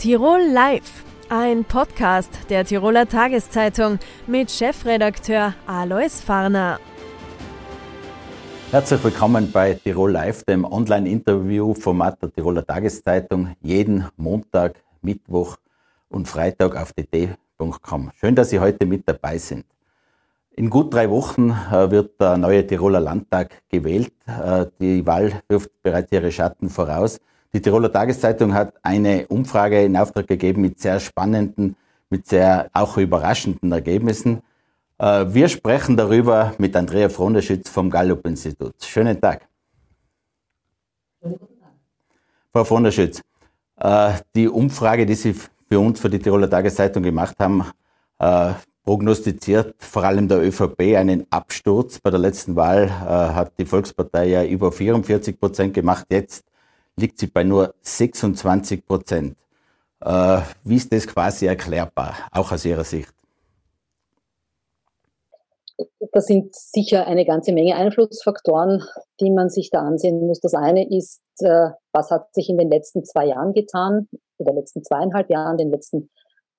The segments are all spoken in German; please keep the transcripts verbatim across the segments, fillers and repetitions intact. Tirol Live, ein Podcast der Tiroler Tageszeitung mit Chefredakteur Alois Farner. Herzlich willkommen bei Tirol Live, dem Online-Interview-Format der Tiroler Tageszeitung, jeden Montag, Mittwoch und Freitag auf d t punkt com. Schön, dass Sie heute mit dabei sind. In gut drei Wochen wird der neue Tiroler Landtag gewählt. Die Wahl wirft bereits ihre Schatten voraus. Die Tiroler Tageszeitung hat eine Umfrage in Auftrag gegeben mit sehr spannenden, mit sehr auch überraschenden Ergebnissen. Wir sprechen darüber mit Andrea Fronderschütz vom Gallup-Institut. Schönen Tag. Frau Fronderschütz, die Umfrage, die Sie für uns, für die Tiroler Tageszeitung gemacht haben, prognostiziert vor allem der ÖVP einen Absturz. Bei der letzten Wahl hat die Volkspartei ja über vierundvierzig Prozent gemacht, jetzt liegt sie bei nur sechsundzwanzig Prozent. Äh, wie ist das quasi erklärbar, auch aus Ihrer Sicht? Das sind sicher eine ganze Menge Einflussfaktoren, die man sich da ansehen muss. Das eine ist, äh, was hat sich in den letzten zwei Jahren getan, oder letzten zweieinhalb Jahren, den letzten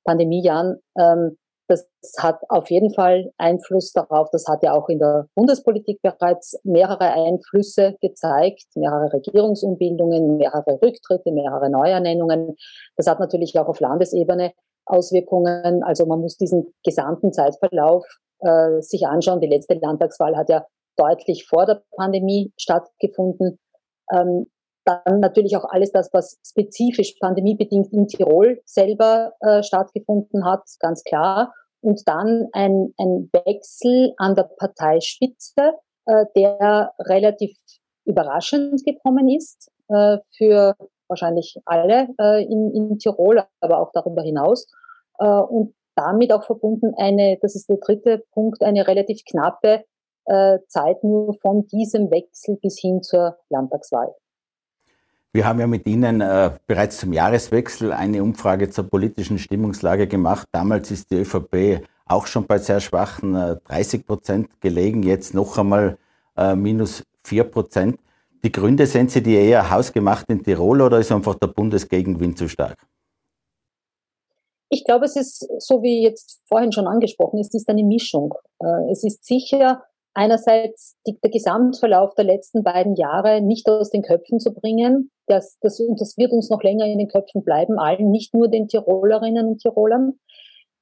Pandemiejahren. Ähm, das hat auf jeden Fall Einfluss darauf. Das hat ja auch in der Bundespolitik bereits mehrere Einflüsse gezeigt, mehrere Regierungsumbildungen, mehrere Rücktritte, mehrere Neuernennungen. Das hat natürlich auch auf Landesebene Auswirkungen. Also man muss diesen gesamten Zeitverlauf äh, sich anschauen. Die letzte Landtagswahl hat ja deutlich vor der Pandemie stattgefunden. Ähm, Dann natürlich auch alles das, was spezifisch pandemiebedingt in Tirol selber äh, stattgefunden hat, ganz klar. Und dann ein, ein Wechsel an der Parteispitze, äh, der relativ überraschend gekommen ist äh, für wahrscheinlich alle äh, in, in Tirol, aber auch darüber hinaus. Äh, und damit auch verbunden eine, das ist der dritte Punkt, eine relativ knappe äh, Zeit nur von diesem Wechsel bis hin zur Landtagswahl. Wir haben ja mit Ihnen äh, bereits zum Jahreswechsel eine Umfrage zur politischen Stimmungslage gemacht. Damals ist die ÖVP auch schon bei sehr schwachen äh, dreißig Prozent gelegen, jetzt noch einmal äh, minus vier Prozent. Die Gründe, sehen Sie die eher hausgemacht in Tirol oder ist einfach der Bundesgegenwind zu stark? Ich glaube, es ist, so wie jetzt vorhin schon angesprochen ist, ist eine Mischung. Äh, es ist sicher einerseits die, der Gesamtverlauf der letzten beiden Jahre nicht aus den Köpfen zu bringen. Das, das, und das wird uns noch länger in den Köpfen bleiben, allen, nicht nur den Tirolerinnen und Tirolern.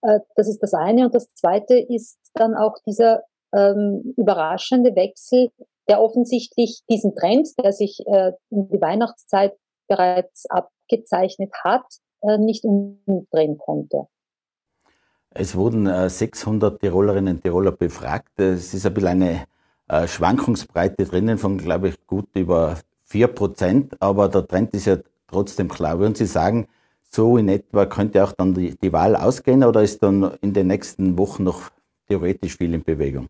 Äh, das ist das eine. Und das zweite ist dann auch dieser ähm, überraschende Wechsel, der offensichtlich diesen Trend, der sich äh, in die Weihnachtszeit bereits abgezeichnet hat, äh, nicht umdrehen konnte. Es wurden sechshundert Tirolerinnen und Tiroler befragt. Es ist ein bisschen eine Schwankungsbreite drinnen von, glaube ich, gut über vier Prozent. Aber der Trend ist ja trotzdem klar. Würden Sie sagen, so in etwa könnte auch dann die, die Wahl ausgehen oder ist dann in den nächsten Wochen noch theoretisch viel in Bewegung?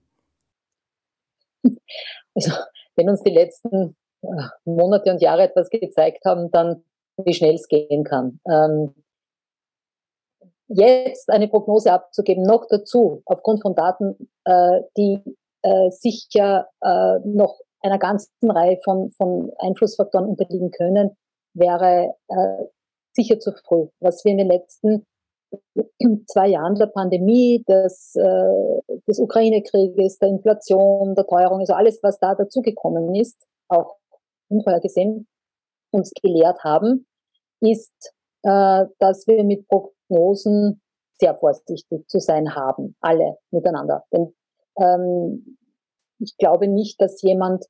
Also, wenn uns die letzten Monate und Jahre etwas gezeigt haben, dann wie schnell es gehen kann. Ähm, Jetzt eine Prognose abzugeben, noch dazu, aufgrund von Daten, äh, die äh, sicher äh, noch einer ganzen Reihe von, von Einflussfaktoren unterliegen können, wäre äh, sicher zu früh. Was wir in den letzten zwei Jahren der Pandemie, des, äh, des Ukraine-Krieges, der Inflation, der Teuerung, also alles, was da dazugekommen ist, auch unvorhergesehen, uns gelehrt haben, ist, äh, dass wir mit Prognosen sehr vorsichtig zu sein haben, alle miteinander. Denn ähm, ich glaube nicht, dass jemand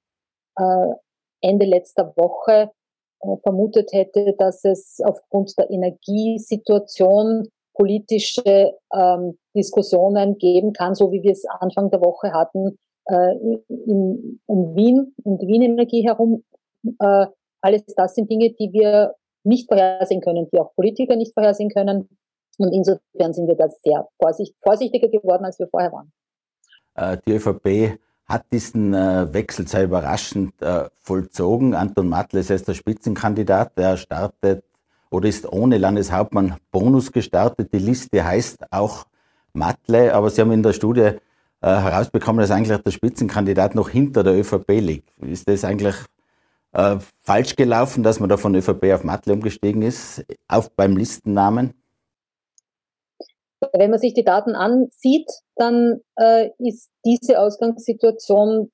äh, Ende letzter Woche äh, vermutet hätte, dass es aufgrund der Energiesituation politische ähm, Diskussionen geben kann, so wie wir es Anfang der Woche hatten, äh, in, um Wien, um die Wien-Energie herum. Äh, alles das sind Dinge, die wir nicht vorhersehen können, die auch Politiker nicht vorhersehen können. Und insofern sind wir da sehr vorsicht, vorsichtiger geworden, als wir vorher waren. Die ÖVP hat diesen Wechsel sehr überraschend vollzogen. Anton Mattle ist der Spitzenkandidat. Er startet oder ist ohne Landeshauptmann Bonus gestartet. Die Liste heißt auch Mattle, aber Sie haben in der Studie herausbekommen, dass eigentlich der Spitzenkandidat noch hinter der ÖVP liegt. Ist das eigentlich äh, falsch gelaufen, dass man da von ÖVP auf Mattle umgestiegen ist, auch beim Listennamen? Wenn man sich die Daten ansieht, dann äh, ist diese Ausgangssituation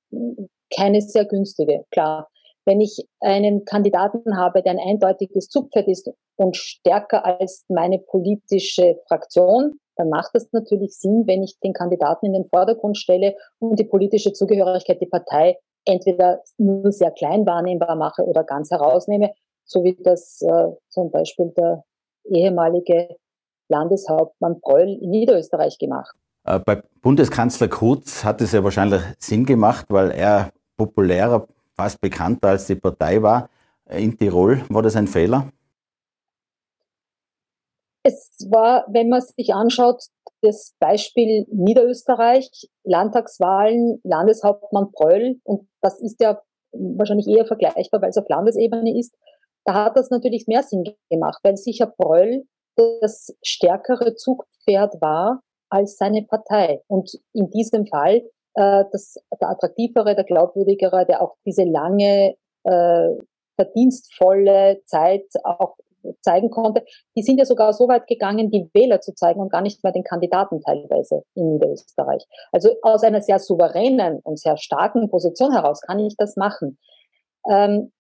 keine sehr günstige, klar. Wenn ich einen Kandidaten habe, der ein eindeutiges Zugpferd ist und stärker als meine politische Fraktion, dann macht das natürlich Sinn, wenn ich den Kandidaten in den Vordergrund stelle und die politische Zugehörigkeit, die Partei entweder nur sehr klein wahrnehmbar mache oder ganz herausnehme, so wie das äh, zum Beispiel der ehemalige Landeshauptmann Pröll in Niederösterreich gemacht. Bei Bundeskanzler Kurz hat es ja wahrscheinlich Sinn gemacht, weil er populärer, fast bekannter als die Partei war. In Tirol war das ein Fehler? Es war, wenn man sich anschaut, das Beispiel Niederösterreich, Landtagswahlen, Landeshauptmann Pröll, und das ist ja wahrscheinlich eher vergleichbar, weil es auf Landesebene ist, da hat das natürlich mehr Sinn gemacht, weil sicher Pröll das stärkere Zugpferd war als seine Partei. Und in diesem Fall äh, das, der attraktivere, der glaubwürdigere, der auch diese lange, äh, verdienstvolle Zeit auch zeigen konnte. Die sind ja sogar so weit gegangen, die Wähler zu zeigen und gar nicht mehr den Kandidaten teilweise in Niederösterreich. Also aus einer sehr souveränen und sehr starken Position heraus kann ich das machen. Ähm,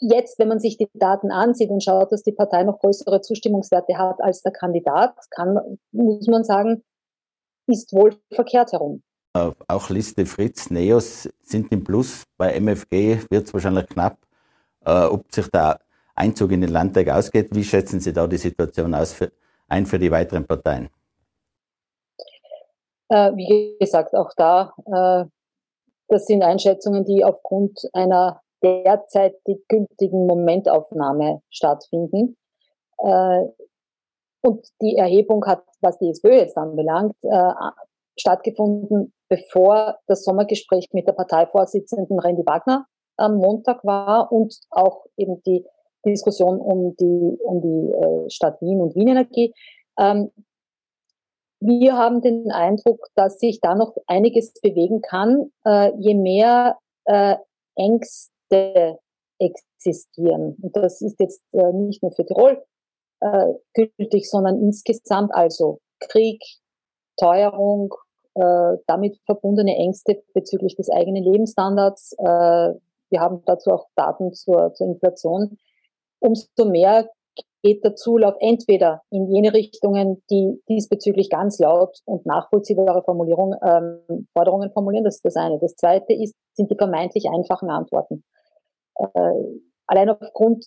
Jetzt, wenn man sich die Daten ansieht und schaut, dass die Partei noch größere Zustimmungswerte hat als der Kandidat, kann, muss man sagen, ist wohl verkehrt herum. Auch Liste Fritz, Neos sind im Plus. Bei M F G wird es wahrscheinlich knapp, äh, ob sich der Einzug in den Landtag ausgeht. Wie schätzen Sie da die Situation aus für, ein für die weiteren Parteien? Äh, wie gesagt, auch da, äh, das sind Einschätzungen, die aufgrund einer derzeit die gültigen Momentaufnahme stattfinden. Und die Erhebung hat, was die SPÖ jetzt anbelangt, stattgefunden, bevor das Sommergespräch mit der Parteivorsitzenden Rendi Wagner am Montag war und auch eben die Diskussion um die, um die Stadt Wien und Wien-Energie. Wir haben den Eindruck, dass sich da noch einiges bewegen kann, je mehr Ängste existieren. Und das ist jetzt äh, nicht nur für Tirol äh, gültig, sondern insgesamt, also Krieg, Teuerung, äh, damit verbundene Ängste bezüglich des eigenen Lebensstandards. Äh, wir haben dazu auch Daten zur, zur Inflation. Umso mehr geht der Zulauf entweder in jene Richtungen, die diesbezüglich ganz laut und nachvollziehbare Formulierung, ähm, Forderungen formulieren. Das ist das eine. Das zweite ist, sind die vermeintlich einfachen Antworten. Äh, allein aufgrund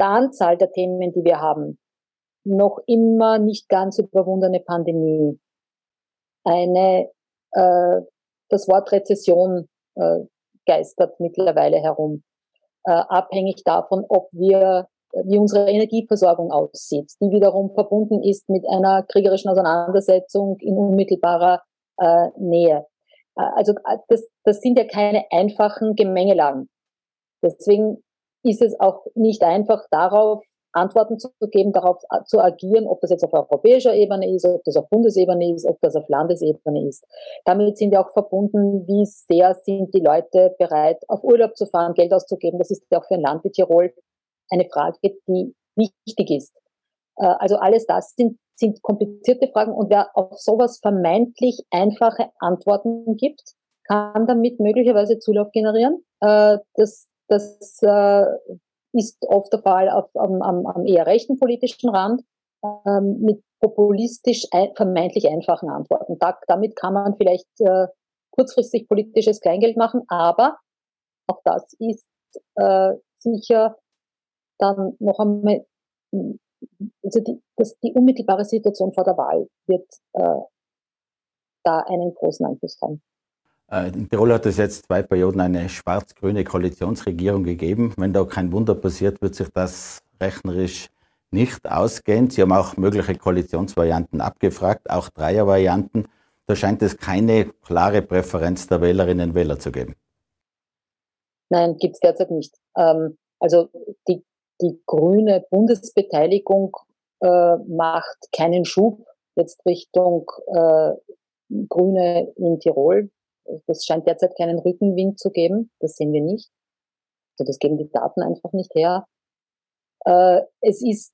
der Anzahl der Themen, die wir haben, noch immer nicht ganz überwundene Pandemie, eine äh, das Wort Rezession äh, geistert mittlerweile herum, äh, abhängig davon, ob wir wie unsere Energieversorgung aussieht, die wiederum verbunden ist mit einer kriegerischen Auseinandersetzung in unmittelbarer äh, Nähe. Äh, also das, das sind ja keine einfachen Gemengelagen. Deswegen ist es auch nicht einfach, darauf Antworten zu geben, darauf zu agieren, ob das jetzt auf europäischer Ebene ist, ob das auf Bundesebene ist, ob das auf Landesebene ist. Damit sind ja auch verbunden, wie sehr sind die Leute bereit, auf Urlaub zu fahren, Geld auszugeben. Das ist ja auch für ein Land wie Tirol eine Frage, die wichtig ist. Also alles das sind, sind komplizierte Fragen, und wer auf sowas vermeintlich einfache Antworten gibt, kann damit möglicherweise Zulauf generieren. Das Das äh, ist oft der Fall auf, am, am, am eher rechten politischen Rand, ähm, mit populistisch ein, vermeintlich einfachen Antworten. Da, damit kann man vielleicht äh, kurzfristig politisches Kleingeld machen, aber auch das ist äh, sicher dann noch einmal, also die, das, die unmittelbare Situation vor der Wahl wird äh, da einen großen Einfluss haben. In Tirol hat es jetzt zwei Perioden eine schwarz-grüne Koalitionsregierung gegeben. Wenn da kein Wunder passiert, wird sich das rechnerisch nicht ausgehen. Sie haben auch mögliche Koalitionsvarianten abgefragt, auch Dreiervarianten. Da scheint es keine klare Präferenz der Wählerinnen und Wähler zu geben. Nein, gibt es derzeit nicht. Also die, die grüne Bundesbeteiligung macht keinen Schub jetzt Richtung Grüne in Tirol. Das scheint derzeit keinen Rückenwind zu geben, das sehen wir nicht. Also das geben die Daten einfach nicht her. Äh, es ist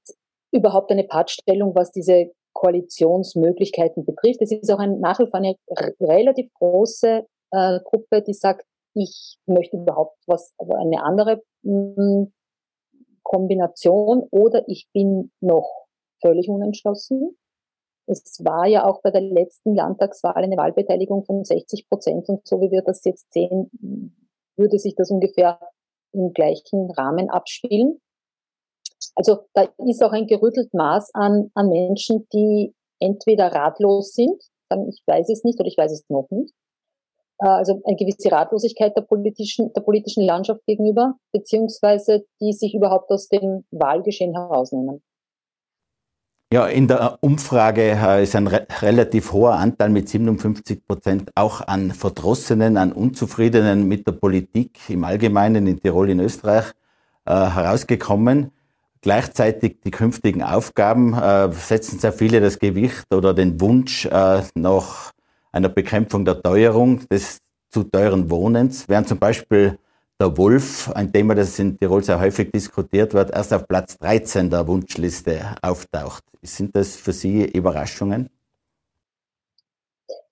überhaupt eine Pattstellung, was diese Koalitionsmöglichkeiten betrifft. Es ist auch ein, nach wie vor eine r- relativ große äh, Gruppe, die sagt, ich möchte überhaupt was, eine andere mh, Kombination, oder ich bin noch völlig unentschlossen. Es war ja auch bei der letzten Landtagswahl eine Wahlbeteiligung von sechzig Prozent, und so wie wir das jetzt sehen, würde sich das ungefähr im gleichen Rahmen abspielen. Also da ist auch ein gerüttelt Maß an, an Menschen, die entweder ratlos sind, sagen, ich weiß es nicht oder ich weiß es noch nicht, also eine gewisse Ratlosigkeit der politischen, der politischen Landschaft gegenüber, beziehungsweise die sich überhaupt aus dem Wahlgeschehen herausnehmen. Ja, in der Umfrage ist ein re- relativ hoher Anteil mit siebenundfünfzig Prozent auch an Verdrossenen, an Unzufriedenen mit der Politik im Allgemeinen in Tirol, in Österreich äh, herausgekommen. Gleichzeitig die künftigen Aufgaben äh, setzen sehr viele das Gewicht oder den Wunsch äh, nach einer Bekämpfung der Teuerung, des zu teuren Wohnens. Während zum Beispiel der Wolf, ein Thema, das in Tirol sehr häufig diskutiert wird, erst auf Platz dreizehn der Wunschliste auftaucht. Sind das für Sie Überraschungen?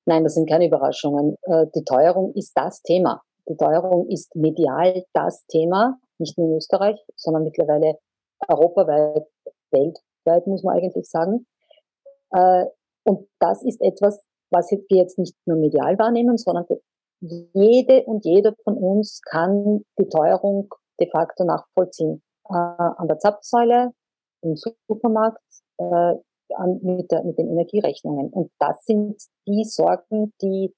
Nein, das sind keine Überraschungen. Die Teuerung ist das Thema. Die Teuerung ist medial das Thema, nicht nur in Österreich, sondern mittlerweile europaweit, weltweit, muss man eigentlich sagen. Und das ist etwas, was wir jetzt nicht nur medial wahrnehmen, sondern jede und jeder von uns kann die Teuerung de facto nachvollziehen. Äh, an der Zapfsäule, im Supermarkt, äh, an, mit, der, mit den Energierechnungen. Und das sind die Sorgen, die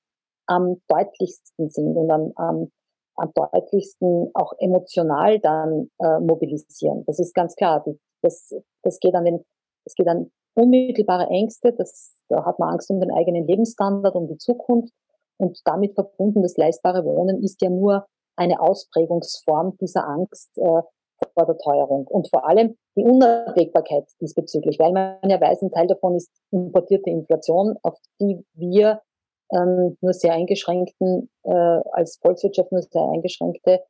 am deutlichsten sind und am, am, am deutlichsten auch emotional dann äh, mobilisieren. Das ist ganz klar. Das, das geht an den, das geht an unmittelbare Ängste. Das, da hat man Angst um den eigenen Lebensstandard, um die Zukunft. Und damit verbunden, das leistbare Wohnen ist ja nur eine Ausprägungsform dieser Angst äh, vor der Teuerung. Und vor allem die Unabwägbarkeit diesbezüglich, weil man ja weiß, ein Teil davon ist importierte Inflation, auf die wir ähm, nur sehr eingeschränkten, äh, als Volkswirtschaft nur sehr eingeschränkte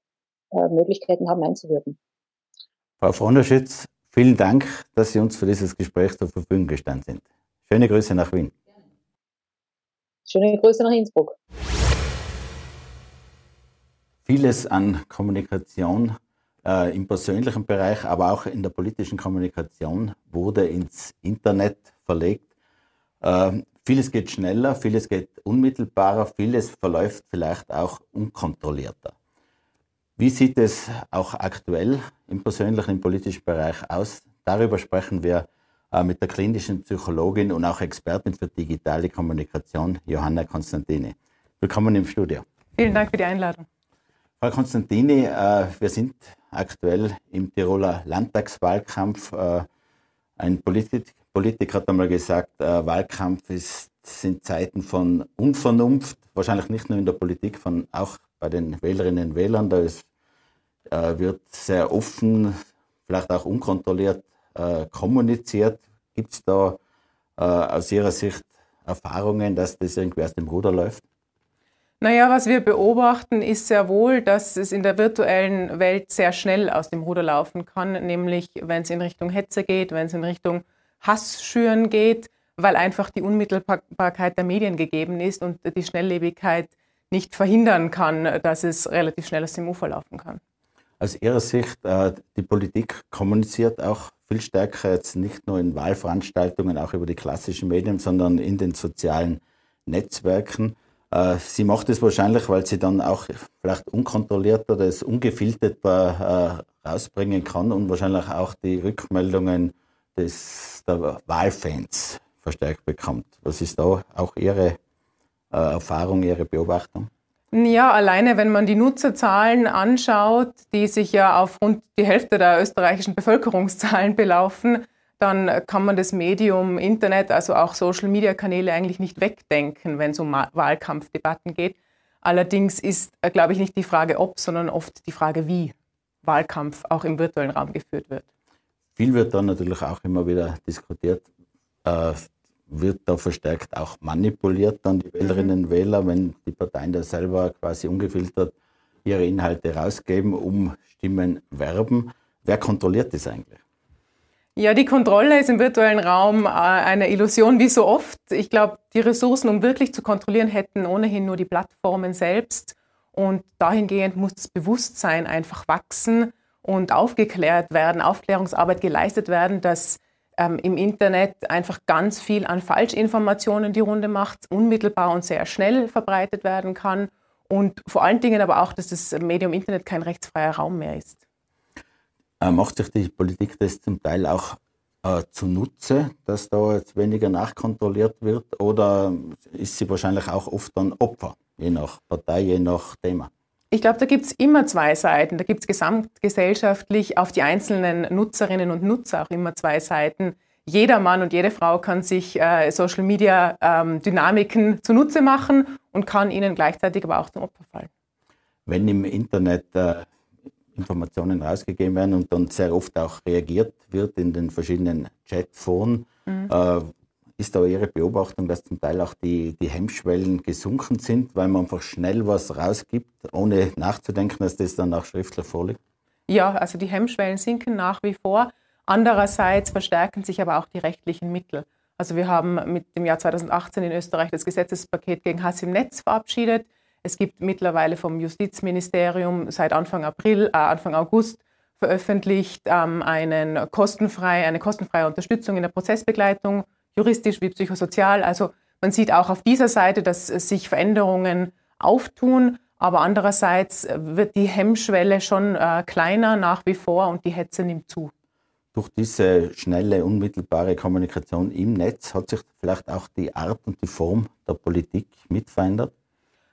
äh, Möglichkeiten haben einzuwirken. Frau Fronderschütz, vielen Dank, dass Sie uns für dieses Gespräch zur Verfügung gestanden sind. Schöne Grüße nach Wien. Schöne Grüße nach Innsbruck. Vieles an Kommunikation äh, im persönlichen Bereich, aber auch in der politischen Kommunikation wurde ins Internet verlegt. Äh, vieles geht schneller, vieles geht unmittelbarer, vieles verläuft vielleicht auch unkontrollierter. Wie sieht es auch aktuell im persönlichen, im politischen Bereich aus? Darüber sprechen wir mit der klinischen Psychologin und auch Expertin für digitale Kommunikation, Johanna Konstantini. Willkommen im Studio. Vielen Dank für die Einladung. Frau Konstantini, wir sind aktuell im Tiroler Landtagswahlkampf. Ein Politik, Politiker hat einmal gesagt, Wahlkampf ist, sind Zeiten von Unvernunft, wahrscheinlich nicht nur in der Politik, sondern auch bei den Wählerinnen und Wählern. Da ist, wird sehr offen, vielleicht auch unkontrolliert kommuniziert. Gibt es da äh, aus Ihrer Sicht Erfahrungen, dass das irgendwie aus dem Ruder läuft? Naja, was wir beobachten, ist sehr wohl, dass es in der virtuellen Welt sehr schnell aus dem Ruder laufen kann, nämlich wenn es in Richtung Hetze geht, wenn es in Richtung Hassschüren geht, weil einfach die Unmittelbarkeit der Medien gegeben ist und die Schnelllebigkeit nicht verhindern kann, dass es relativ schnell aus dem Ufer laufen kann. Aus Ihrer Sicht, äh, die Politik kommuniziert auch viel stärker jetzt nicht nur in Wahlveranstaltungen, auch über die klassischen Medien, sondern in den sozialen Netzwerken. Äh, sie macht es wahrscheinlich, weil sie dann auch vielleicht unkontrolliert oder es ungefiltert äh, rausbringen kann und wahrscheinlich auch die Rückmeldungen des, der Wahlfans verstärkt bekommt. Was ist da auch Ihre äh, Erfahrung, Ihre Beobachtung? Ja, alleine wenn man die Nutzerzahlen anschaut, die sich ja auf rund die Hälfte der österreichischen Bevölkerungszahlen belaufen, dann kann man das Medium Internet, also auch Social-Media-Kanäle eigentlich nicht wegdenken, wenn es um Wahlkampfdebatten geht. Allerdings ist, glaube ich, nicht die Frage ob, sondern oft die Frage, wie Wahlkampf auch im virtuellen Raum geführt wird. Viel wird dann natürlich auch immer wieder diskutiert. Äh, wird da verstärkt auch manipuliert dann die Wählerinnen und Wähler, wenn die Parteien da selber quasi ungefiltert ihre Inhalte rausgeben, um Stimmen werben. Wer kontrolliert das eigentlich? Ja, die Kontrolle ist im virtuellen Raum eine Illusion, wie so oft. Ich glaube, die Ressourcen, um wirklich zu kontrollieren, hätten ohnehin nur die Plattformen selbst. Und dahingehend muss das Bewusstsein einfach wachsen und aufgeklärt werden, Aufklärungsarbeit geleistet werden, dass ähm, im Internet einfach ganz viel an Falschinformationen die Runde macht, unmittelbar und sehr schnell verbreitet werden kann. Und vor allen Dingen aber auch, dass das Medium Internet kein rechtsfreier Raum mehr ist. Äh, macht sich die Politik das zum Teil auch äh, zunutze, dass da jetzt weniger nachkontrolliert wird? Oder ist sie wahrscheinlich auch oft dann Opfer, je nach Partei, je nach Thema? Ich glaube, da gibt es immer zwei Seiten. Da gibt es gesamtgesellschaftlich auf die einzelnen Nutzerinnen und Nutzer auch immer zwei Seiten. Jeder Mann und jede Frau kann sich äh, Social-Media-Dynamiken ähm, zunutze machen und kann ihnen gleichzeitig aber auch zum Opfer fallen. Wenn im Internet äh, Informationen rausgegeben werden und dann sehr oft auch reagiert wird in den verschiedenen Chatforen, mhm. äh, ist da Ihre Beobachtung, dass zum Teil auch die, die Hemmschwellen gesunken sind, weil man einfach schnell was rausgibt, ohne nachzudenken, dass das dann auch schriftlich vorliegt? Ja, also die Hemmschwellen sinken nach wie vor. Andererseits verstärken sich aber auch die rechtlichen Mittel. Also wir haben mit dem Jahr zweitausendachtzehn in Österreich das Gesetzespaket gegen Hass im Netz verabschiedet. Es gibt mittlerweile vom Justizministerium seit Anfang April, äh Anfang August veröffentlicht ähm, einen kostenfrei, eine kostenfreie Unterstützung in der Prozessbegleitung, juristisch wie psychosozial. Also man sieht auch auf dieser Seite, dass sich Veränderungen auftun, aber andererseits wird die Hemmschwelle schon äh, kleiner nach wie vor und die Hetze nimmt zu. Durch diese schnelle, unmittelbare Kommunikation im Netz hat sich vielleicht auch die Art und die Form der Politik mit verändert?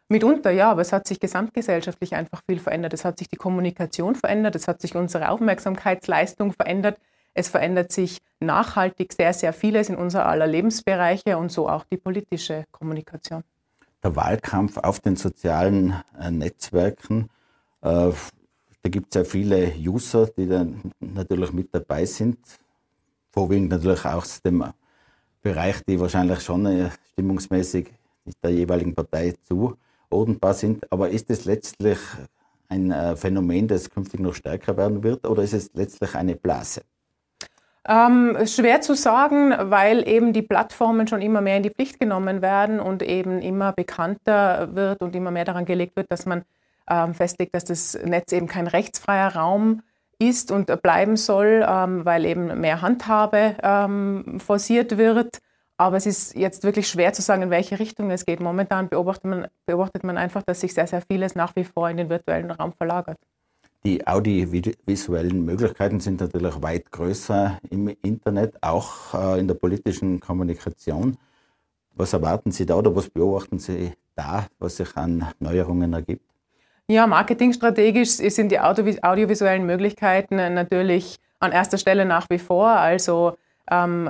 Mitunter ja, aber es hat sich gesamtgesellschaftlich einfach viel verändert. Es hat sich die Kommunikation verändert, es hat sich unsere Aufmerksamkeitsleistung verändert. Es verändert sich nachhaltig sehr, sehr vieles in unser aller Lebensbereiche und so auch die politische Kommunikation. Der Wahlkampf auf den sozialen Netzwerken, äh, da gibt es ja viele User, die dann natürlich mit dabei sind, vorwiegend natürlich auch aus dem Bereich, die wahrscheinlich schon stimmungsmäßig der jeweiligen Partei zuordnenbar sind. Aber ist es letztlich ein Phänomen, das künftig noch stärker werden wird, oder ist es letztlich eine Blase? Ähm, schwer zu sagen, weil eben die Plattformen schon immer mehr in die Pflicht genommen werden und eben immer bekannter wird und immer mehr daran gelegt wird, dass man ähm, festlegt, dass das Netz eben kein rechtsfreier Raum ist und bleiben soll, ähm, weil eben mehr Handhabe ähm, forciert wird. Aber es ist jetzt wirklich schwer zu sagen, in welche Richtung es geht. Momentan beobachtet man, beobachtet man einfach, dass sich sehr, sehr vieles nach wie vor in den virtuellen Raum verlagert. Die audiovisuellen Möglichkeiten sind natürlich weit größer im Internet, auch äh, in der politischen Kommunikation. Was erwarten Sie da oder was beobachten Sie da, was sich an Neuerungen ergibt? Ja, marketingstrategisch sind die Audio- audiovisuellen Möglichkeiten natürlich an erster Stelle nach wie vor. Also ähm,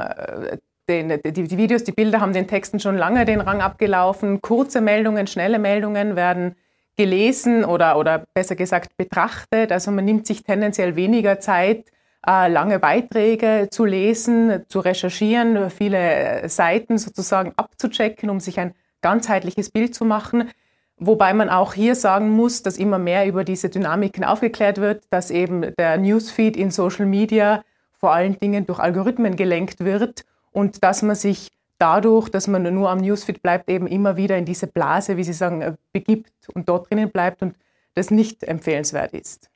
den, die, die Videos, die Bilder haben den Texten schon lange den Rang abgelaufen. Kurze Meldungen, schnelle Meldungen werden gelesen oder, oder besser gesagt betrachtet. Also man nimmt sich tendenziell weniger Zeit, lange Beiträge zu lesen, zu recherchieren, viele Seiten sozusagen abzuchecken, um sich ein ganzheitliches Bild zu machen. Wobei man auch hier sagen muss, dass immer mehr über diese Dynamiken aufgeklärt wird, dass eben der Newsfeed in Social Media vor allen Dingen durch Algorithmen gelenkt wird und dass man sich dadurch, dass man nur am Newsfeed bleibt, eben immer wieder in diese Blase, wie Sie sagen, begibt und dort drinnen bleibt und das nicht empfehlenswert ist.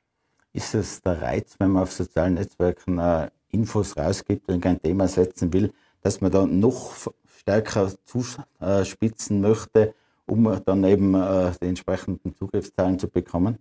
Ist es der Reiz, wenn man auf sozialen Netzwerken äh, Infos rausgibt und kein Thema setzen will, dass man da noch stärker zuspitzen möchte, um dann eben äh, die entsprechenden Zugriffszahlen zu bekommen?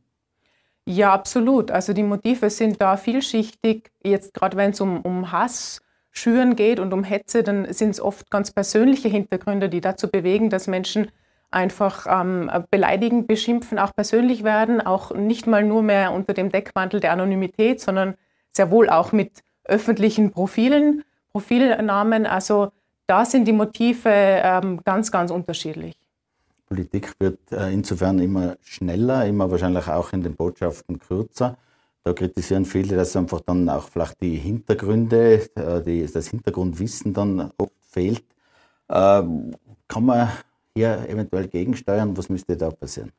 Ja, absolut. Also die Motive sind da vielschichtig. Jetzt gerade wenn es um, um Hass Schüren geht und um Hetze, dann sind es oft ganz persönliche Hintergründe, die dazu bewegen, dass Menschen einfach ähm, beleidigen, beschimpfen, auch persönlich werden, auch nicht mal nur mehr unter dem Deckmantel der Anonymität, sondern sehr wohl auch mit öffentlichen Profilen, Profilnamen. Also da sind die Motive ähm, ganz, ganz unterschiedlich. Politik wird äh, insofern immer schneller, immer wahrscheinlich auch in den Botschaften kürzer. Da kritisieren viele, dass einfach dann auch vielleicht die Hintergründe, die, das Hintergrundwissen dann oft fehlt. Ähm, kann man hier eventuell gegensteuern? Was müsste da passieren?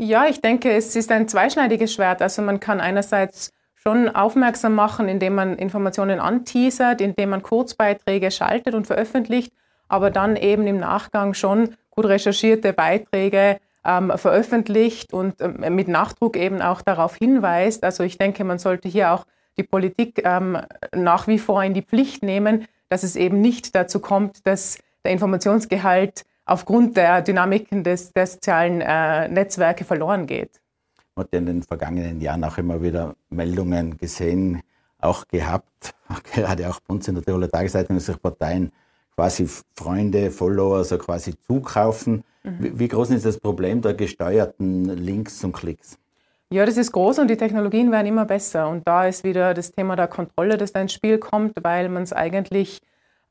Ja, ich denke, es ist ein zweischneidiges Schwert. Also man kann einerseits schon aufmerksam machen, indem man Informationen anteasert, indem man Kurzbeiträge schaltet und veröffentlicht, aber dann eben im Nachgang schon gut recherchierte Beiträge ähm, veröffentlicht und ähm, mit Nachdruck eben auch darauf hinweist. Also ich denke, man sollte hier auch die Politik ähm, nach wie vor in die Pflicht nehmen, dass es eben nicht dazu kommt, dass der Informationsgehalt aufgrund der Dynamiken des, der sozialen äh, Netzwerke verloren geht. Man hat in den vergangenen Jahren auch immer wieder Meldungen gesehen, auch gehabt, gerade auch bei uns in der Tiroler Tageszeitung, dass sich Parteien quasi Freunde, Follower, so quasi zukaufen. Mhm. Wie, wie groß ist das Problem der gesteuerten Links und Klicks? Ja, das ist groß und die Technologien werden immer besser. Und da ist wieder das Thema der Kontrolle, das da ins Spiel kommt, weil man es eigentlich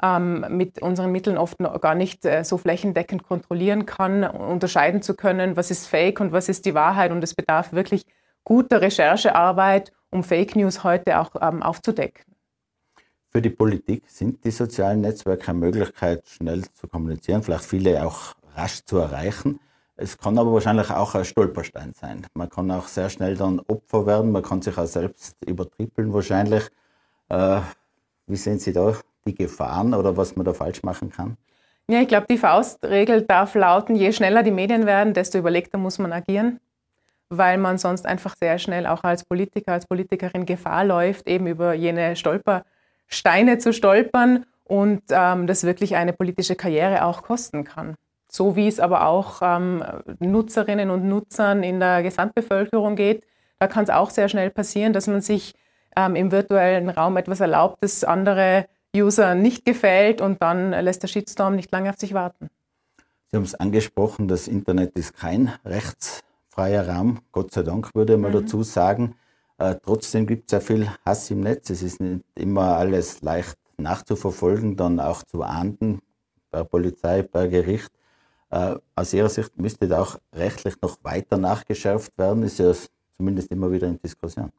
ähm, mit unseren Mitteln oft noch gar nicht äh, so flächendeckend kontrollieren kann, unterscheiden zu können, was ist Fake und was ist die Wahrheit. Und es bedarf wirklich guter Recherchearbeit, um Fake News heute auch ähm, aufzudecken. Für die Politik sind die sozialen Netzwerke eine Möglichkeit, schnell zu kommunizieren, vielleicht viele auch rasch zu erreichen. Es kann aber wahrscheinlich auch ein Stolperstein sein. Man kann auch sehr schnell dann Opfer werden, man kann sich auch selbst übertrippeln wahrscheinlich. Äh, wie sehen Sie da die Gefahren oder was man da falsch machen kann? Ja, ich glaube, die Faustregel darf lauten, je schneller die Medien werden, desto überlegter muss man agieren, weil man sonst einfach sehr schnell auch als Politiker, als Politikerin Gefahr läuft, eben über jene Stolpersteine zu stolpern und ähm, das wirklich eine politische Karriere auch kosten kann. So wie es aber auch ähm, Nutzerinnen und Nutzern in der Gesamtbevölkerung geht, da kann es auch sehr schnell passieren, dass man sich ähm, im virtuellen Raum etwas erlaubt, das andere User nicht gefällt und dann lässt der Shitstorm nicht lange auf sich warten. Sie haben es angesprochen, das Internet ist kein rechtsfreier Raum, Gott sei Dank würde ich mal mhm. dazu sagen. Äh, trotzdem gibt es ja viel Hass im Netz. Es ist nicht immer alles leicht nachzuverfolgen, dann auch zu ahnden, bei Polizei, bei Gericht. Äh, aus Ihrer Sicht müsste da auch rechtlich noch weiter nachgeschärft werden, ist ja zumindest immer wieder in Diskussion.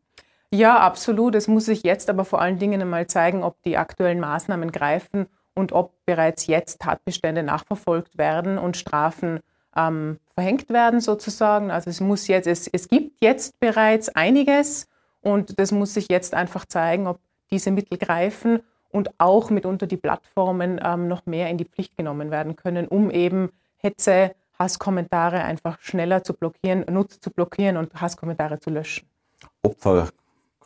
Ja, absolut. Es muss sich jetzt aber vor allen Dingen einmal zeigen, ob die aktuellen Maßnahmen greifen und ob bereits jetzt Tatbestände nachverfolgt werden und Strafen Ähm, verhängt werden sozusagen. Also es muss jetzt, es, es gibt jetzt bereits einiges und das muss sich jetzt einfach zeigen, ob diese Mittel greifen und auch mitunter die Plattformen ähm, noch mehr in die Pflicht genommen werden können, um eben Hetze, Hasskommentare einfach schneller zu blockieren, Nutzer zu blockieren und Hasskommentare zu löschen. Opfer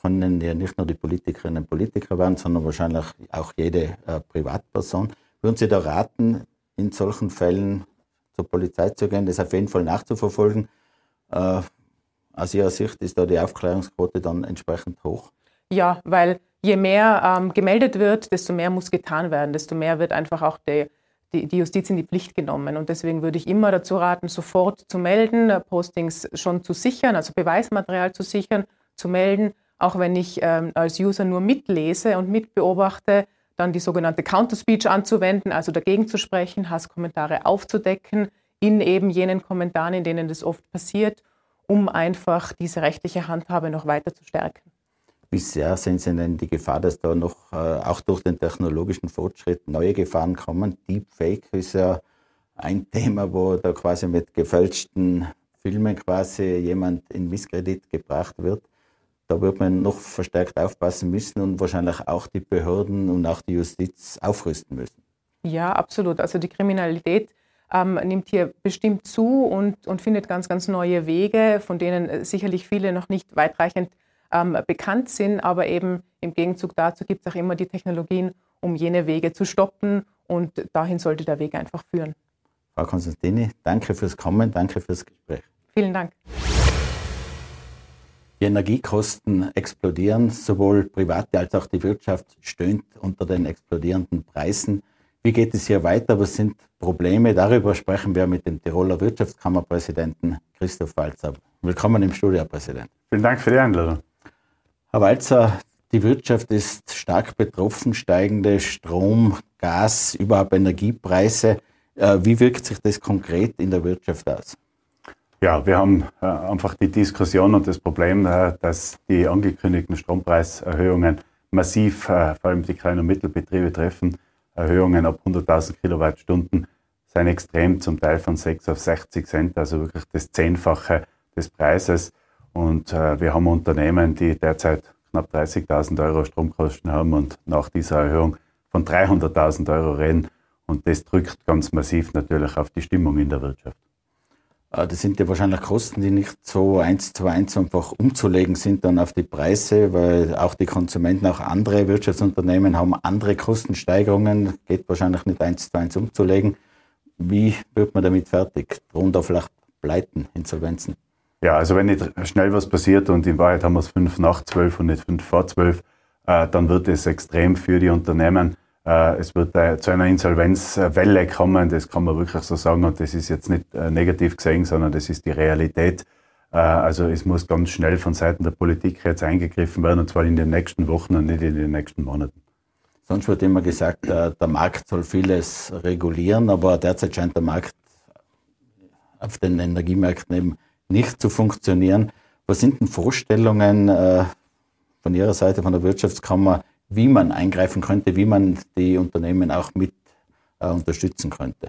können ja nicht nur die Politikerinnen und Politiker werden, sondern wahrscheinlich auch jede äh, Privatperson. Würden Sie da raten, in solchen Fällen zur Polizei zu gehen, das auf jeden Fall nachzuverfolgen? Äh, aus Ihrer Sicht ist da die Aufklärungsquote dann entsprechend hoch? Ja, weil je mehr ähm, gemeldet wird, desto mehr muss getan werden, desto mehr wird einfach auch die, die, die Justiz in die Pflicht genommen. Und deswegen würde ich immer dazu raten, sofort zu melden, Postings schon zu sichern, also Beweismaterial zu sichern, zu melden, auch wenn ich ähm, als User nur mitlese und mitbeobachte, dann die sogenannte Counter-Speech anzuwenden, also dagegen zu sprechen, Hasskommentare aufzudecken, in eben jenen Kommentaren, in denen das oft passiert, um einfach diese rechtliche Handhabe noch weiter zu stärken. Wie sehr sehen Sie denn die Gefahr, dass da noch, äh, auch durch den technologischen Fortschritt, neue Gefahren kommen? Deepfake ist ja ein Thema, wo da quasi mit gefälschten Filmen quasi jemand in Misskredit gebracht wird. Da wird man noch verstärkt aufpassen müssen und wahrscheinlich auch die Behörden und auch die Justiz aufrüsten müssen. Ja, absolut. Also die Kriminalität ähm, nimmt hier bestimmt zu und, und findet ganz, ganz neue Wege, von denen sicherlich viele noch nicht weitreichend ähm, bekannt sind. Aber eben im Gegenzug dazu gibt es auch immer die Technologien, um jene Wege zu stoppen. Und dahin sollte der Weg einfach führen. Frau Konstantini, danke fürs Kommen, danke fürs Gespräch. Vielen Dank. Die Energiekosten explodieren, sowohl private als auch die Wirtschaft stöhnt unter den explodierenden Preisen. Wie geht es hier weiter? Was sind Probleme? Darüber sprechen wir mit dem Tiroler Wirtschaftskammerpräsidenten Christoph Walser. Willkommen im Studio, Herr Präsident. Vielen Dank für die Einladung. Herr Walser, die Wirtschaft ist stark betroffen, steigende Strom-, Gas-, überhaupt Energiepreise. Wie wirkt sich das konkret in der Wirtschaft aus? Ja, wir haben äh, einfach die Diskussion und das Problem, äh, dass die angekündigten Strompreiserhöhungen massiv, äh, vor allem die Klein- und Mittelbetriebe treffen. Erhöhungen ab hunderttausend Kilowattstunden sind extrem, zum Teil von sechs auf sechzig Cent, also wirklich das Zehnfache des Preises. Und äh, wir haben Unternehmen, die derzeit knapp dreißigtausend Euro Stromkosten haben und nach dieser Erhöhung von dreihunderttausend Euro reden. Und das drückt ganz massiv natürlich auf die Stimmung in der Wirtschaft. Das sind ja wahrscheinlich Kosten, die nicht so eins zu eins einfach umzulegen sind dann auf die Preise, weil auch die Konsumenten, auch andere Wirtschaftsunternehmen haben andere Kostensteigerungen, geht wahrscheinlich nicht eins zu eins umzulegen. Wie wird man damit fertig? Drunter vielleicht Pleiten, Insolvenzen? Ja, also wenn nicht schnell was passiert und in Wahrheit haben wir es fünf nach zwölf und nicht fünf vor zwölf, äh, dann wird es extrem für die Unternehmen. Äh, es wird äh, zu einer Insolvenzwelle kommen, das kann man wirklich so sagen, und das ist jetzt nicht äh, negativ gesehen, sondern das ist die Realität. Äh, also es muss ganz schnell von Seiten der Politik jetzt eingegriffen werden, und zwar in den nächsten Wochen und nicht in den nächsten Monaten. Sonst wird immer gesagt, äh, der Markt soll vieles regulieren, aber derzeit scheint der Markt auf den Energiemärkten eben nicht zu funktionieren. Was sind denn Vorstellungen äh, von Ihrer Seite, von der Wirtschaftskammer, wie man eingreifen könnte, wie man die Unternehmen auch mit äh, unterstützen könnte?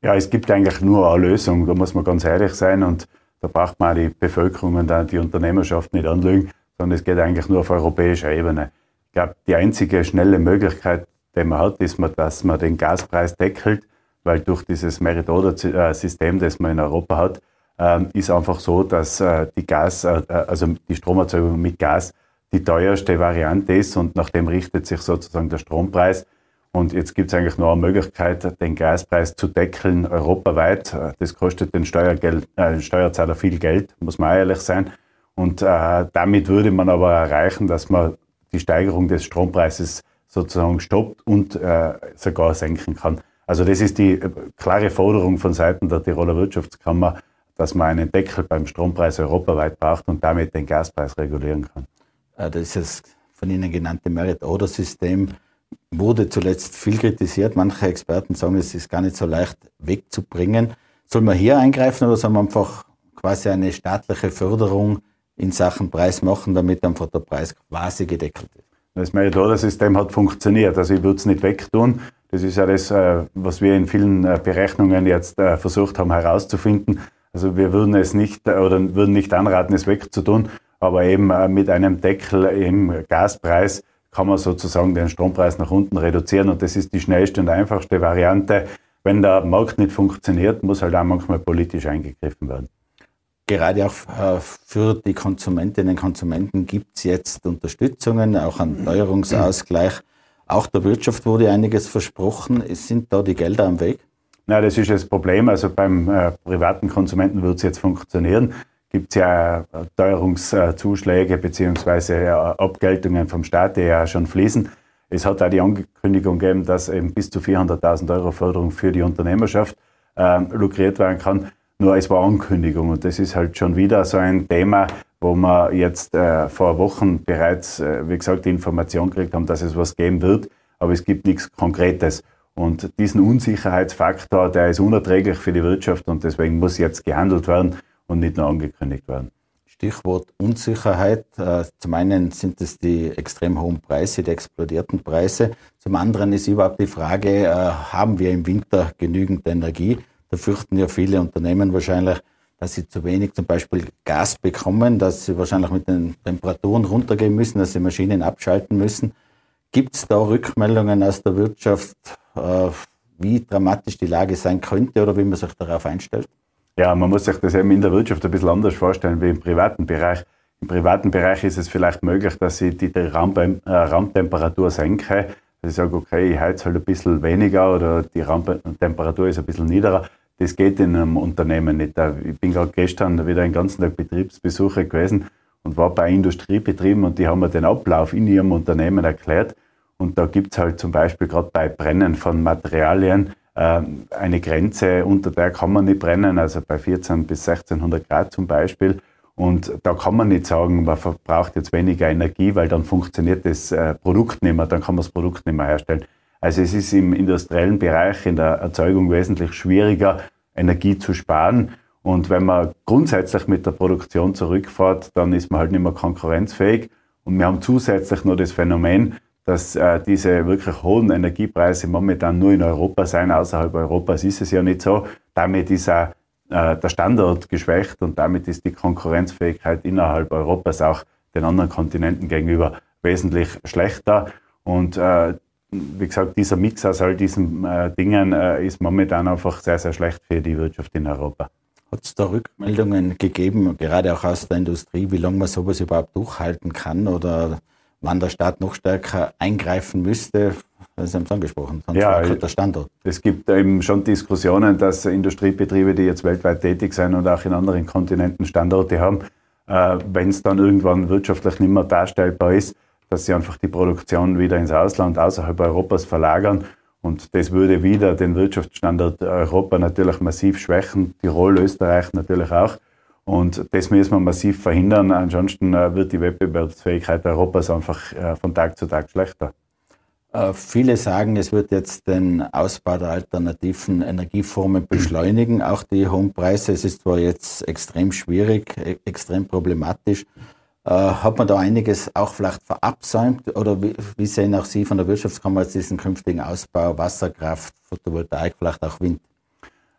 Ja, es gibt eigentlich nur eine Lösung, da muss man ganz ehrlich sein, und da braucht man auch die Bevölkerung und auch die Unternehmerschaft nicht anlügen, sondern es geht eigentlich nur auf europäischer Ebene. Ich glaube, die einzige schnelle Möglichkeit, die man hat, ist, dass man den Gaspreis deckelt, weil durch dieses Merit-Order-System, das man in Europa hat, ist einfach so, dass die Gas, also die Stromerzeugung mit Gas die teuerste Variante ist, und nach dem richtet sich sozusagen der Strompreis. Und jetzt gibt es eigentlich nur eine Möglichkeit, den Gaspreis zu deckeln europaweit. Das kostet den Steuergeld, äh, Steuerzahler viel Geld, muss man ehrlich sein. Und äh, damit würde man aber erreichen, dass man die Steigerung des Strompreises sozusagen stoppt und äh, sogar senken kann. Also das ist die klare Forderung von Seiten der Tiroler Wirtschaftskammer, dass man einen Deckel beim Strompreis europaweit braucht und damit den Gaspreis regulieren kann. Das ist das von Ihnen genannte Merit-Order-System, wurde zuletzt viel kritisiert. Manche Experten sagen, es ist gar nicht so leicht wegzubringen. Soll man hier eingreifen oder soll man einfach quasi eine staatliche Förderung in Sachen Preis machen, damit einfach der Preis quasi gedeckelt wird? Das Merit-Order-System hat funktioniert, also ich würde es nicht wegtun. Das ist ja das, was wir in vielen Berechnungen jetzt versucht haben herauszufinden. Also wir würden es nicht oder würden nicht anraten, es wegzutun, aber eben mit einem Deckel im Gaspreis kann man sozusagen den Strompreis nach unten reduzieren, und das ist die schnellste und einfachste Variante. Wenn der Markt nicht funktioniert, muss halt auch manchmal politisch eingegriffen werden. Gerade auch für die Konsumentinnen und Konsumenten gibt es jetzt Unterstützungen, auch einen Teuerungsausgleich. Auch der Wirtschaft wurde einiges versprochen. Sind da die Gelder am Weg? Na, das ist das Problem. Also beim äh, privaten Konsumenten wird es jetzt funktionieren. Gibt es ja Teuerungszuschläge bzw. Abgeltungen vom Staat, die ja schon fließen. Es hat auch die Ankündigung gegeben, dass eben bis zu vierhunderttausend Euro Förderung für die Unternehmerschaft äh, lukriert werden kann. Nur es war Ankündigung, und das ist halt schon wieder so ein Thema, wo wir jetzt äh, vor Wochen bereits, äh, wie gesagt, die Information gekriegt haben, dass es was geben wird, aber es gibt nichts Konkretes. Und diesen Unsicherheitsfaktor, der ist unerträglich für die Wirtschaft, und deswegen muss jetzt gehandelt werden und nicht nur angekündigt werden. Stichwort Unsicherheit. Zum einen sind es die extrem hohen Preise, die explodierten Preise. Zum anderen ist überhaupt die Frage, haben wir im Winter genügend Energie? Da fürchten ja viele Unternehmen wahrscheinlich, dass sie zu wenig zum Beispiel Gas bekommen, dass sie wahrscheinlich mit den Temperaturen runtergehen müssen, dass sie Maschinen abschalten müssen. Gibt es da Rückmeldungen aus der Wirtschaft, wie dramatisch die Lage sein könnte oder wie man sich darauf einstellt? Ja, man muss sich das eben in der Wirtschaft ein bisschen anders vorstellen wie im privaten Bereich. Im privaten Bereich ist es vielleicht möglich, dass ich die Raumtemperatur senke. Ich sage, okay, ich heize halt ein bisschen weniger oder die Raumtemperatur ist ein bisschen niedriger. Das geht in einem Unternehmen nicht. Ich bin gerade gestern wieder den ganzen Tag Betriebsbesuche gewesen und war bei Industriebetrieben, und die haben mir den Ablauf in ihrem Unternehmen erklärt. Und da gibt es halt zum Beispiel gerade bei Brennen von Materialien äh, eine Grenze, unter der kann man nicht brennen, also bei vierzehnhundert bis sechzehnhundert Grad zum Beispiel. Und da kann man nicht sagen, man verbraucht jetzt weniger Energie, weil dann funktioniert das äh, Produkt nicht mehr, dann kann man das Produkt nicht mehr herstellen. Also es ist im industriellen Bereich, in der Erzeugung wesentlich schwieriger, Energie zu sparen. Und wenn man grundsätzlich mit der Produktion zurückfährt, dann ist man halt nicht mehr konkurrenzfähig. Und wir haben zusätzlich noch das Phänomen, dass äh, diese wirklich hohen Energiepreise momentan nur in Europa sein. Außerhalb Europas ist es ja nicht so. Damit ist auch äh, der Standort geschwächt und damit ist die Konkurrenzfähigkeit innerhalb Europas auch den anderen Kontinenten gegenüber wesentlich schlechter. Und äh, wie gesagt, dieser Mix aus all diesen äh, Dingen äh, ist momentan einfach sehr, sehr schlecht für die Wirtschaft in Europa. Hat es da Rückmeldungen gegeben, gerade auch aus der Industrie, wie lange man sowas überhaupt durchhalten kann oder wann der Staat noch stärker eingreifen müsste? Das haben Sie angesprochen, sonst ja, der Standort. Es gibt eben schon Diskussionen, dass Industriebetriebe, die jetzt weltweit tätig sind und auch in anderen Kontinenten Standorte haben, äh, wenn es dann irgendwann wirtschaftlich nicht mehr darstellbar ist, dass sie einfach die Produktion wieder ins Ausland, außerhalb Europas verlagern. Und das würde wieder den Wirtschaftsstandort Europa natürlich massiv schwächen, Tirol, Österreich natürlich auch. Und das müssen wir massiv verhindern, ansonsten wird die Wettbewerbsfähigkeit Europas einfach von Tag zu Tag schlechter. Äh, viele sagen, es wird jetzt den Ausbau der alternativen Energieformen beschleunigen, auch die hohen Preise. Es ist zwar jetzt extrem schwierig, extrem problematisch. Hat man da einiges auch vielleicht verabsäumt oder wie, wie sehen auch Sie von der Wirtschaftskammer jetzt diesen künftigen Ausbau, Wasserkraft, Photovoltaik, vielleicht auch Wind?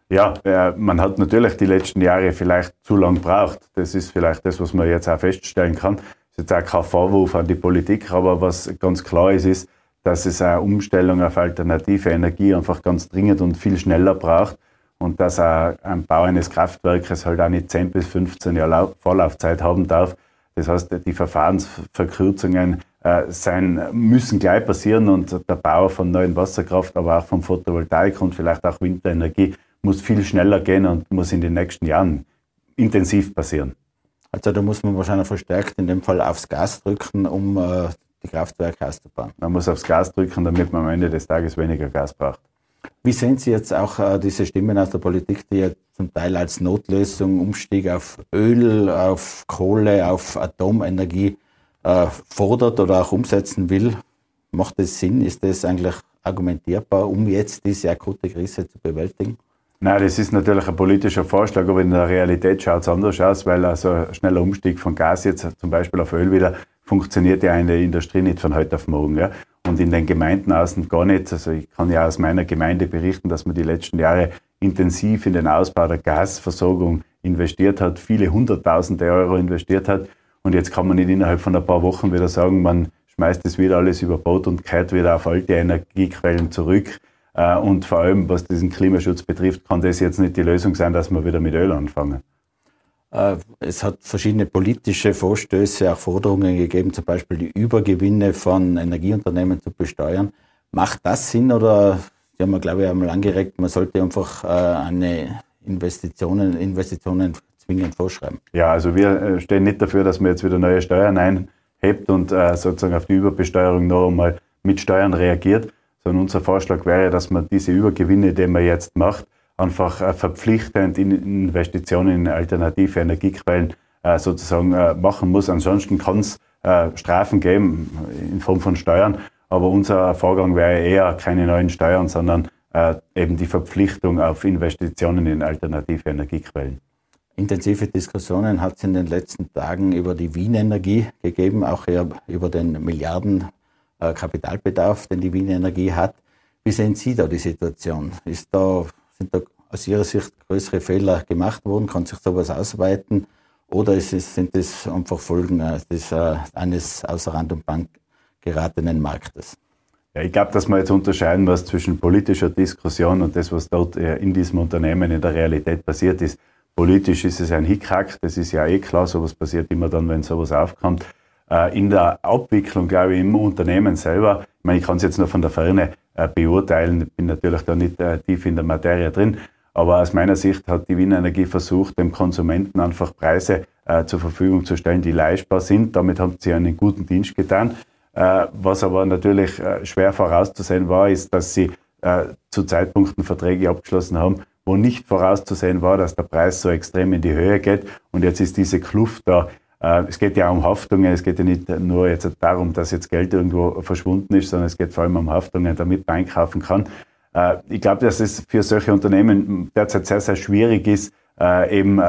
Ja, man hat natürlich die letzten Jahre vielleicht zu lang gebraucht. Das ist vielleicht das, was man jetzt auch feststellen kann. Das ist jetzt auch kein Vorwurf an die Politik, aber was ganz klar ist, ist, dass es eine Umstellung auf alternative Energie einfach ganz dringend und viel schneller braucht und dass auch ein Bau eines Kraftwerkes halt auch nicht zehn bis fünfzehn Jahre Vorlaufzeit haben darf. Das heißt, die Verfahrensverkürzungen äh, sein, müssen gleich passieren und der Bau von neuen Wasserkraft, aber auch von Photovoltaik und vielleicht auch Windenergie muss viel schneller gehen und muss in den nächsten Jahren intensiv passieren. Also da muss man wahrscheinlich verstärkt in dem Fall aufs Gas drücken, um äh, die Kraftwerke auszubauen. Man muss aufs Gas drücken, damit man am Ende des Tages weniger Gas braucht. Wie sehen Sie jetzt auch äh, diese Stimmen aus der Politik, die ja zum Teil als Notlösung, Umstieg auf Öl, auf Kohle, auf Atomenergie äh, fordert oder auch umsetzen will? Macht das Sinn? Ist das eigentlich argumentierbar, um jetzt diese akute Krise zu bewältigen? Nein, das ist natürlich ein politischer Vorschlag, aber in der Realität schaut es anders aus, weil also ein schneller Umstieg von Gas jetzt zum Beispiel auf Öl wieder funktioniert ja in der Industrie nicht von heute auf morgen. Ja? Und in den Gemeinden außen gar nicht. Also ich kann ja aus meiner Gemeinde berichten, dass man die letzten Jahre intensiv in den Ausbau der Gasversorgung investiert hat, viele hunderttausende Euro investiert hat. Und jetzt kann man nicht innerhalb von ein paar Wochen wieder sagen, man schmeißt das wieder alles über Bord und kehrt wieder auf alte Energiequellen zurück. Und vor allem, was diesen Klimaschutz betrifft, kann das jetzt nicht die Lösung sein, dass wir wieder mit Öl anfangen. Es hat verschiedene politische Vorstöße, auch Forderungen gegeben, zum Beispiel die Übergewinne von Energieunternehmen zu besteuern. Macht das Sinn oder, die haben wir glaube ich einmal angeregt, man sollte einfach eine Investitionen, Investitionen zwingend vorschreiben? Ja, also wir stehen nicht dafür, dass man jetzt wieder neue Steuern einhebt und sozusagen auf die Überbesteuerung noch einmal mit Steuern reagiert, sondern unser Vorschlag wäre, dass man diese Übergewinne, die man jetzt macht, einfach verpflichtend in Investitionen in alternative Energiequellen äh, sozusagen äh, machen muss. Ansonsten kann es äh, Strafen geben in Form von Steuern, aber unser Vorgang wäre eher keine neuen Steuern, sondern äh, eben die Verpflichtung auf Investitionen in alternative Energiequellen. Intensive Diskussionen hat es in den letzten Tagen über die Wien-Energie gegeben, auch eher über den Milliarden äh, Kapitalbedarf, den die Wien-Energie hat. Wie sehen Sie da die Situation? Ist da Sind da aus Ihrer Sicht größere Fehler gemacht worden? Kann sich sowas ausweiten? Oder ist es, sind das einfach Folgen des, eines außer Rand und Band geratenen Marktes? Ja, ich glaube, dass man jetzt unterscheiden muss zwischen politischer Diskussion und das, was dort in diesem Unternehmen in der Realität passiert ist. Politisch ist es ein Hickhack, das ist ja eh klar, sowas passiert immer dann, wenn sowas aufkommt. In der Abwicklung, glaube ich, im Unternehmen selber, ich meine, ich kann es jetzt nur von der Ferne beurteilen, ich bin natürlich da nicht tief in der Materie drin, aber aus meiner Sicht hat die Wien-Energie versucht, dem Konsumenten einfach Preise zur Verfügung zu stellen, die leistbar sind. Damit haben sie einen guten Dienst getan. Was aber natürlich schwer vorauszusehen war, ist, dass sie zu Zeitpunkten Verträge abgeschlossen haben, wo nicht vorauszusehen war, dass der Preis so extrem in die Höhe geht. Und jetzt ist diese Kluft da. Es geht ja auch um Haftungen, es geht ja nicht nur jetzt darum, dass jetzt Geld irgendwo verschwunden ist, sondern es geht vor allem um Haftungen, damit man einkaufen kann. Ich glaube, dass es für solche Unternehmen derzeit sehr, sehr schwierig ist, eben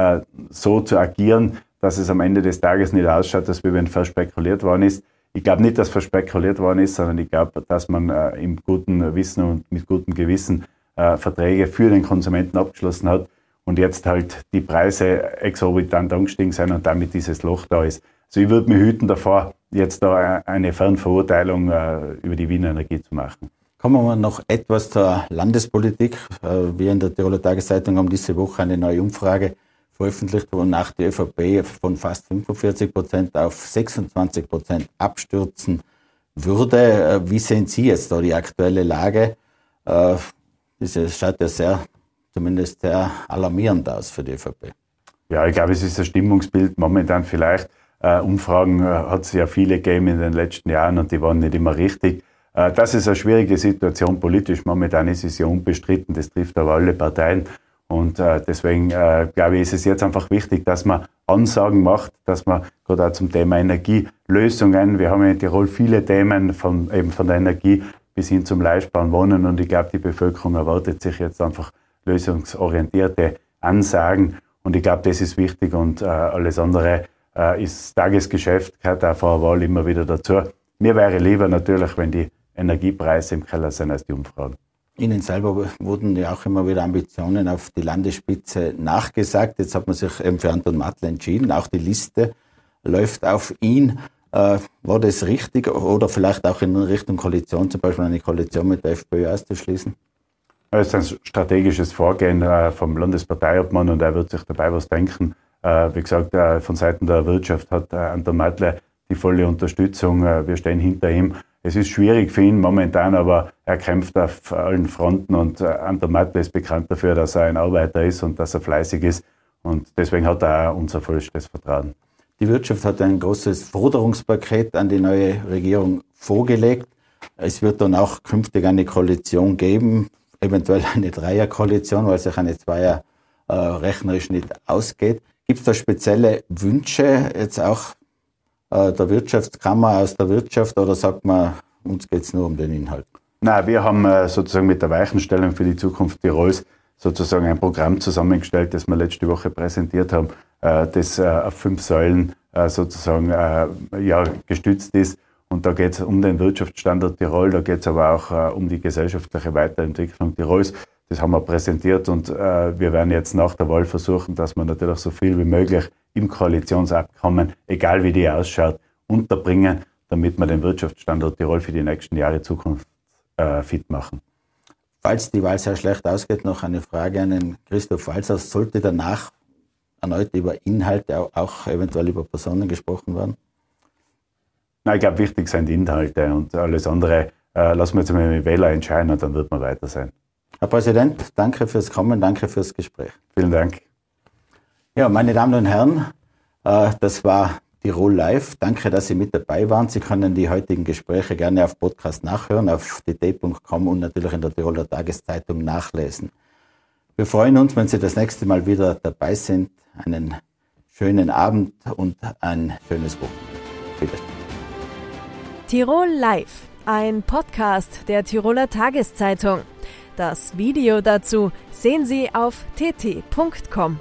so zu agieren, dass es am Ende des Tages nicht ausschaut, als wenn verspekuliert worden ist. Ich glaube nicht, dass verspekuliert worden ist, sondern ich glaube, dass man im guten Wissen und mit gutem Gewissen Verträge für den Konsumenten abgeschlossen hat. und jetzt halt die Preise exorbitant angestiegen sind und damit dieses Loch da ist. Also ich würde mich hüten davor, jetzt da eine Fernverurteilung äh, über die Wien-Energie zu machen. Kommen wir noch etwas zur Landespolitik. Wir in der Tiroler Tageszeitung haben diese Woche eine neue Umfrage veröffentlicht, wonach die ÖVP von fast fünfundvierzig Prozent auf sechsundzwanzig Prozent abstürzen würde. Wie sehen Sie jetzt da die aktuelle Lage? Das schaut ja sehr, zumindest sehr alarmierend aus für die ÖVP. Ja, ich glaube, es ist ein Stimmungsbild momentan vielleicht. Umfragen hat es ja viele gegeben in den letzten Jahren und die waren nicht immer richtig. Dass es eine schwierige Situation politisch momentan ist, ist ja unbestritten. Das trifft aber alle Parteien. Und deswegen, glaube ich, ist es jetzt einfach wichtig, dass man Ansagen macht, dass man gerade auch zum Thema Energie Lösungen, wir haben ja in Tirol viele Themen, von, eben von der Energie bis hin zum leistbaren Wohnen. Und ich glaube, die Bevölkerung erwartet sich jetzt einfach lösungsorientierte Ansagen. Und ich glaube, das ist wichtig und äh, alles andere äh, ist Tagesgeschäft, gehört auch vor der Wahl immer wieder dazu. Mir wäre lieber natürlich, wenn die Energiepreise im Keller sind als die Umfragen. Ihnen selber wurden ja auch immer wieder Ambitionen auf die Landesspitze nachgesagt. Jetzt hat man sich eben für Anton Mattle entschieden. Auch die Liste läuft auf ihn. Äh, war das richtig oder vielleicht auch in Richtung Koalition, zum Beispiel eine Koalition mit der SPÖ auszuschließen? Das ist ein strategisches Vorgehen äh, vom Landesparteiobmann und er wird sich dabei was denken. Äh, wie gesagt, äh, von Seiten der Wirtschaft hat äh, Anton Mattle die volle Unterstützung. Äh, wir stehen hinter ihm. Es ist schwierig für ihn momentan, aber er kämpft auf allen Fronten und Anton Mattle ist bekannt dafür, dass er ein Arbeiter ist und dass er fleißig ist und deswegen hat er auch unser vollstes Vertrauen. Die Wirtschaft hat ein großes Forderungspaket an die neue Regierung vorgelegt. Es wird dann auch künftig eine Koalition geben, eventuell eine Dreierkoalition, weil sich eine Zweier äh, rechnerisch nicht ausgeht. Gibt es da spezielle Wünsche jetzt auch der Wirtschaftskammer, aus der Wirtschaft, oder sagt man, uns geht es nur um den Inhalt? Nein, wir haben sozusagen mit der Weichenstellung für die Zukunft Tirols sozusagen ein Programm zusammengestellt, das wir letzte Woche präsentiert haben, das auf fünf Säulen sozusagen ja, gestützt ist. Und da geht es um den Wirtschaftsstandort Tirol, da geht es aber auch um die gesellschaftliche Weiterentwicklung Tirols. Das haben wir präsentiert und wir werden jetzt nach der Wahl versuchen, dass wir natürlich so viel wie möglich im Koalitionsabkommen, egal wie die ausschaut, unterbringen, damit wir den Wirtschaftsstandort Tirol für die nächsten Jahre Zukunft äh, fit machen. Falls die Wahl sehr schlecht ausgeht, noch eine Frage an den Christoph Walser. Sollte danach erneut über Inhalte, auch, auch eventuell über Personen gesprochen werden? Nein, ich glaube, wichtig sind die Inhalte und alles andere äh, lassen wir jetzt mal mit dem Wähler entscheiden und dann wird man weiter sein. Herr Präsident, danke fürs Kommen, danke fürs Gespräch. Vielen Dank. Ja, meine Damen und Herren, das war Tirol Live. Danke, dass Sie mit dabei waren. Sie können die heutigen Gespräche gerne auf Podcast nachhören, auf d t punkt com und natürlich in der Tiroler Tageszeitung nachlesen. Wir freuen uns, wenn Sie das nächste Mal wieder dabei sind. Einen schönen Abend und ein schönes Wochenende. Bitte. Tirol Live, ein Podcast der Tiroler Tageszeitung. Das Video dazu sehen Sie auf t t punkt com.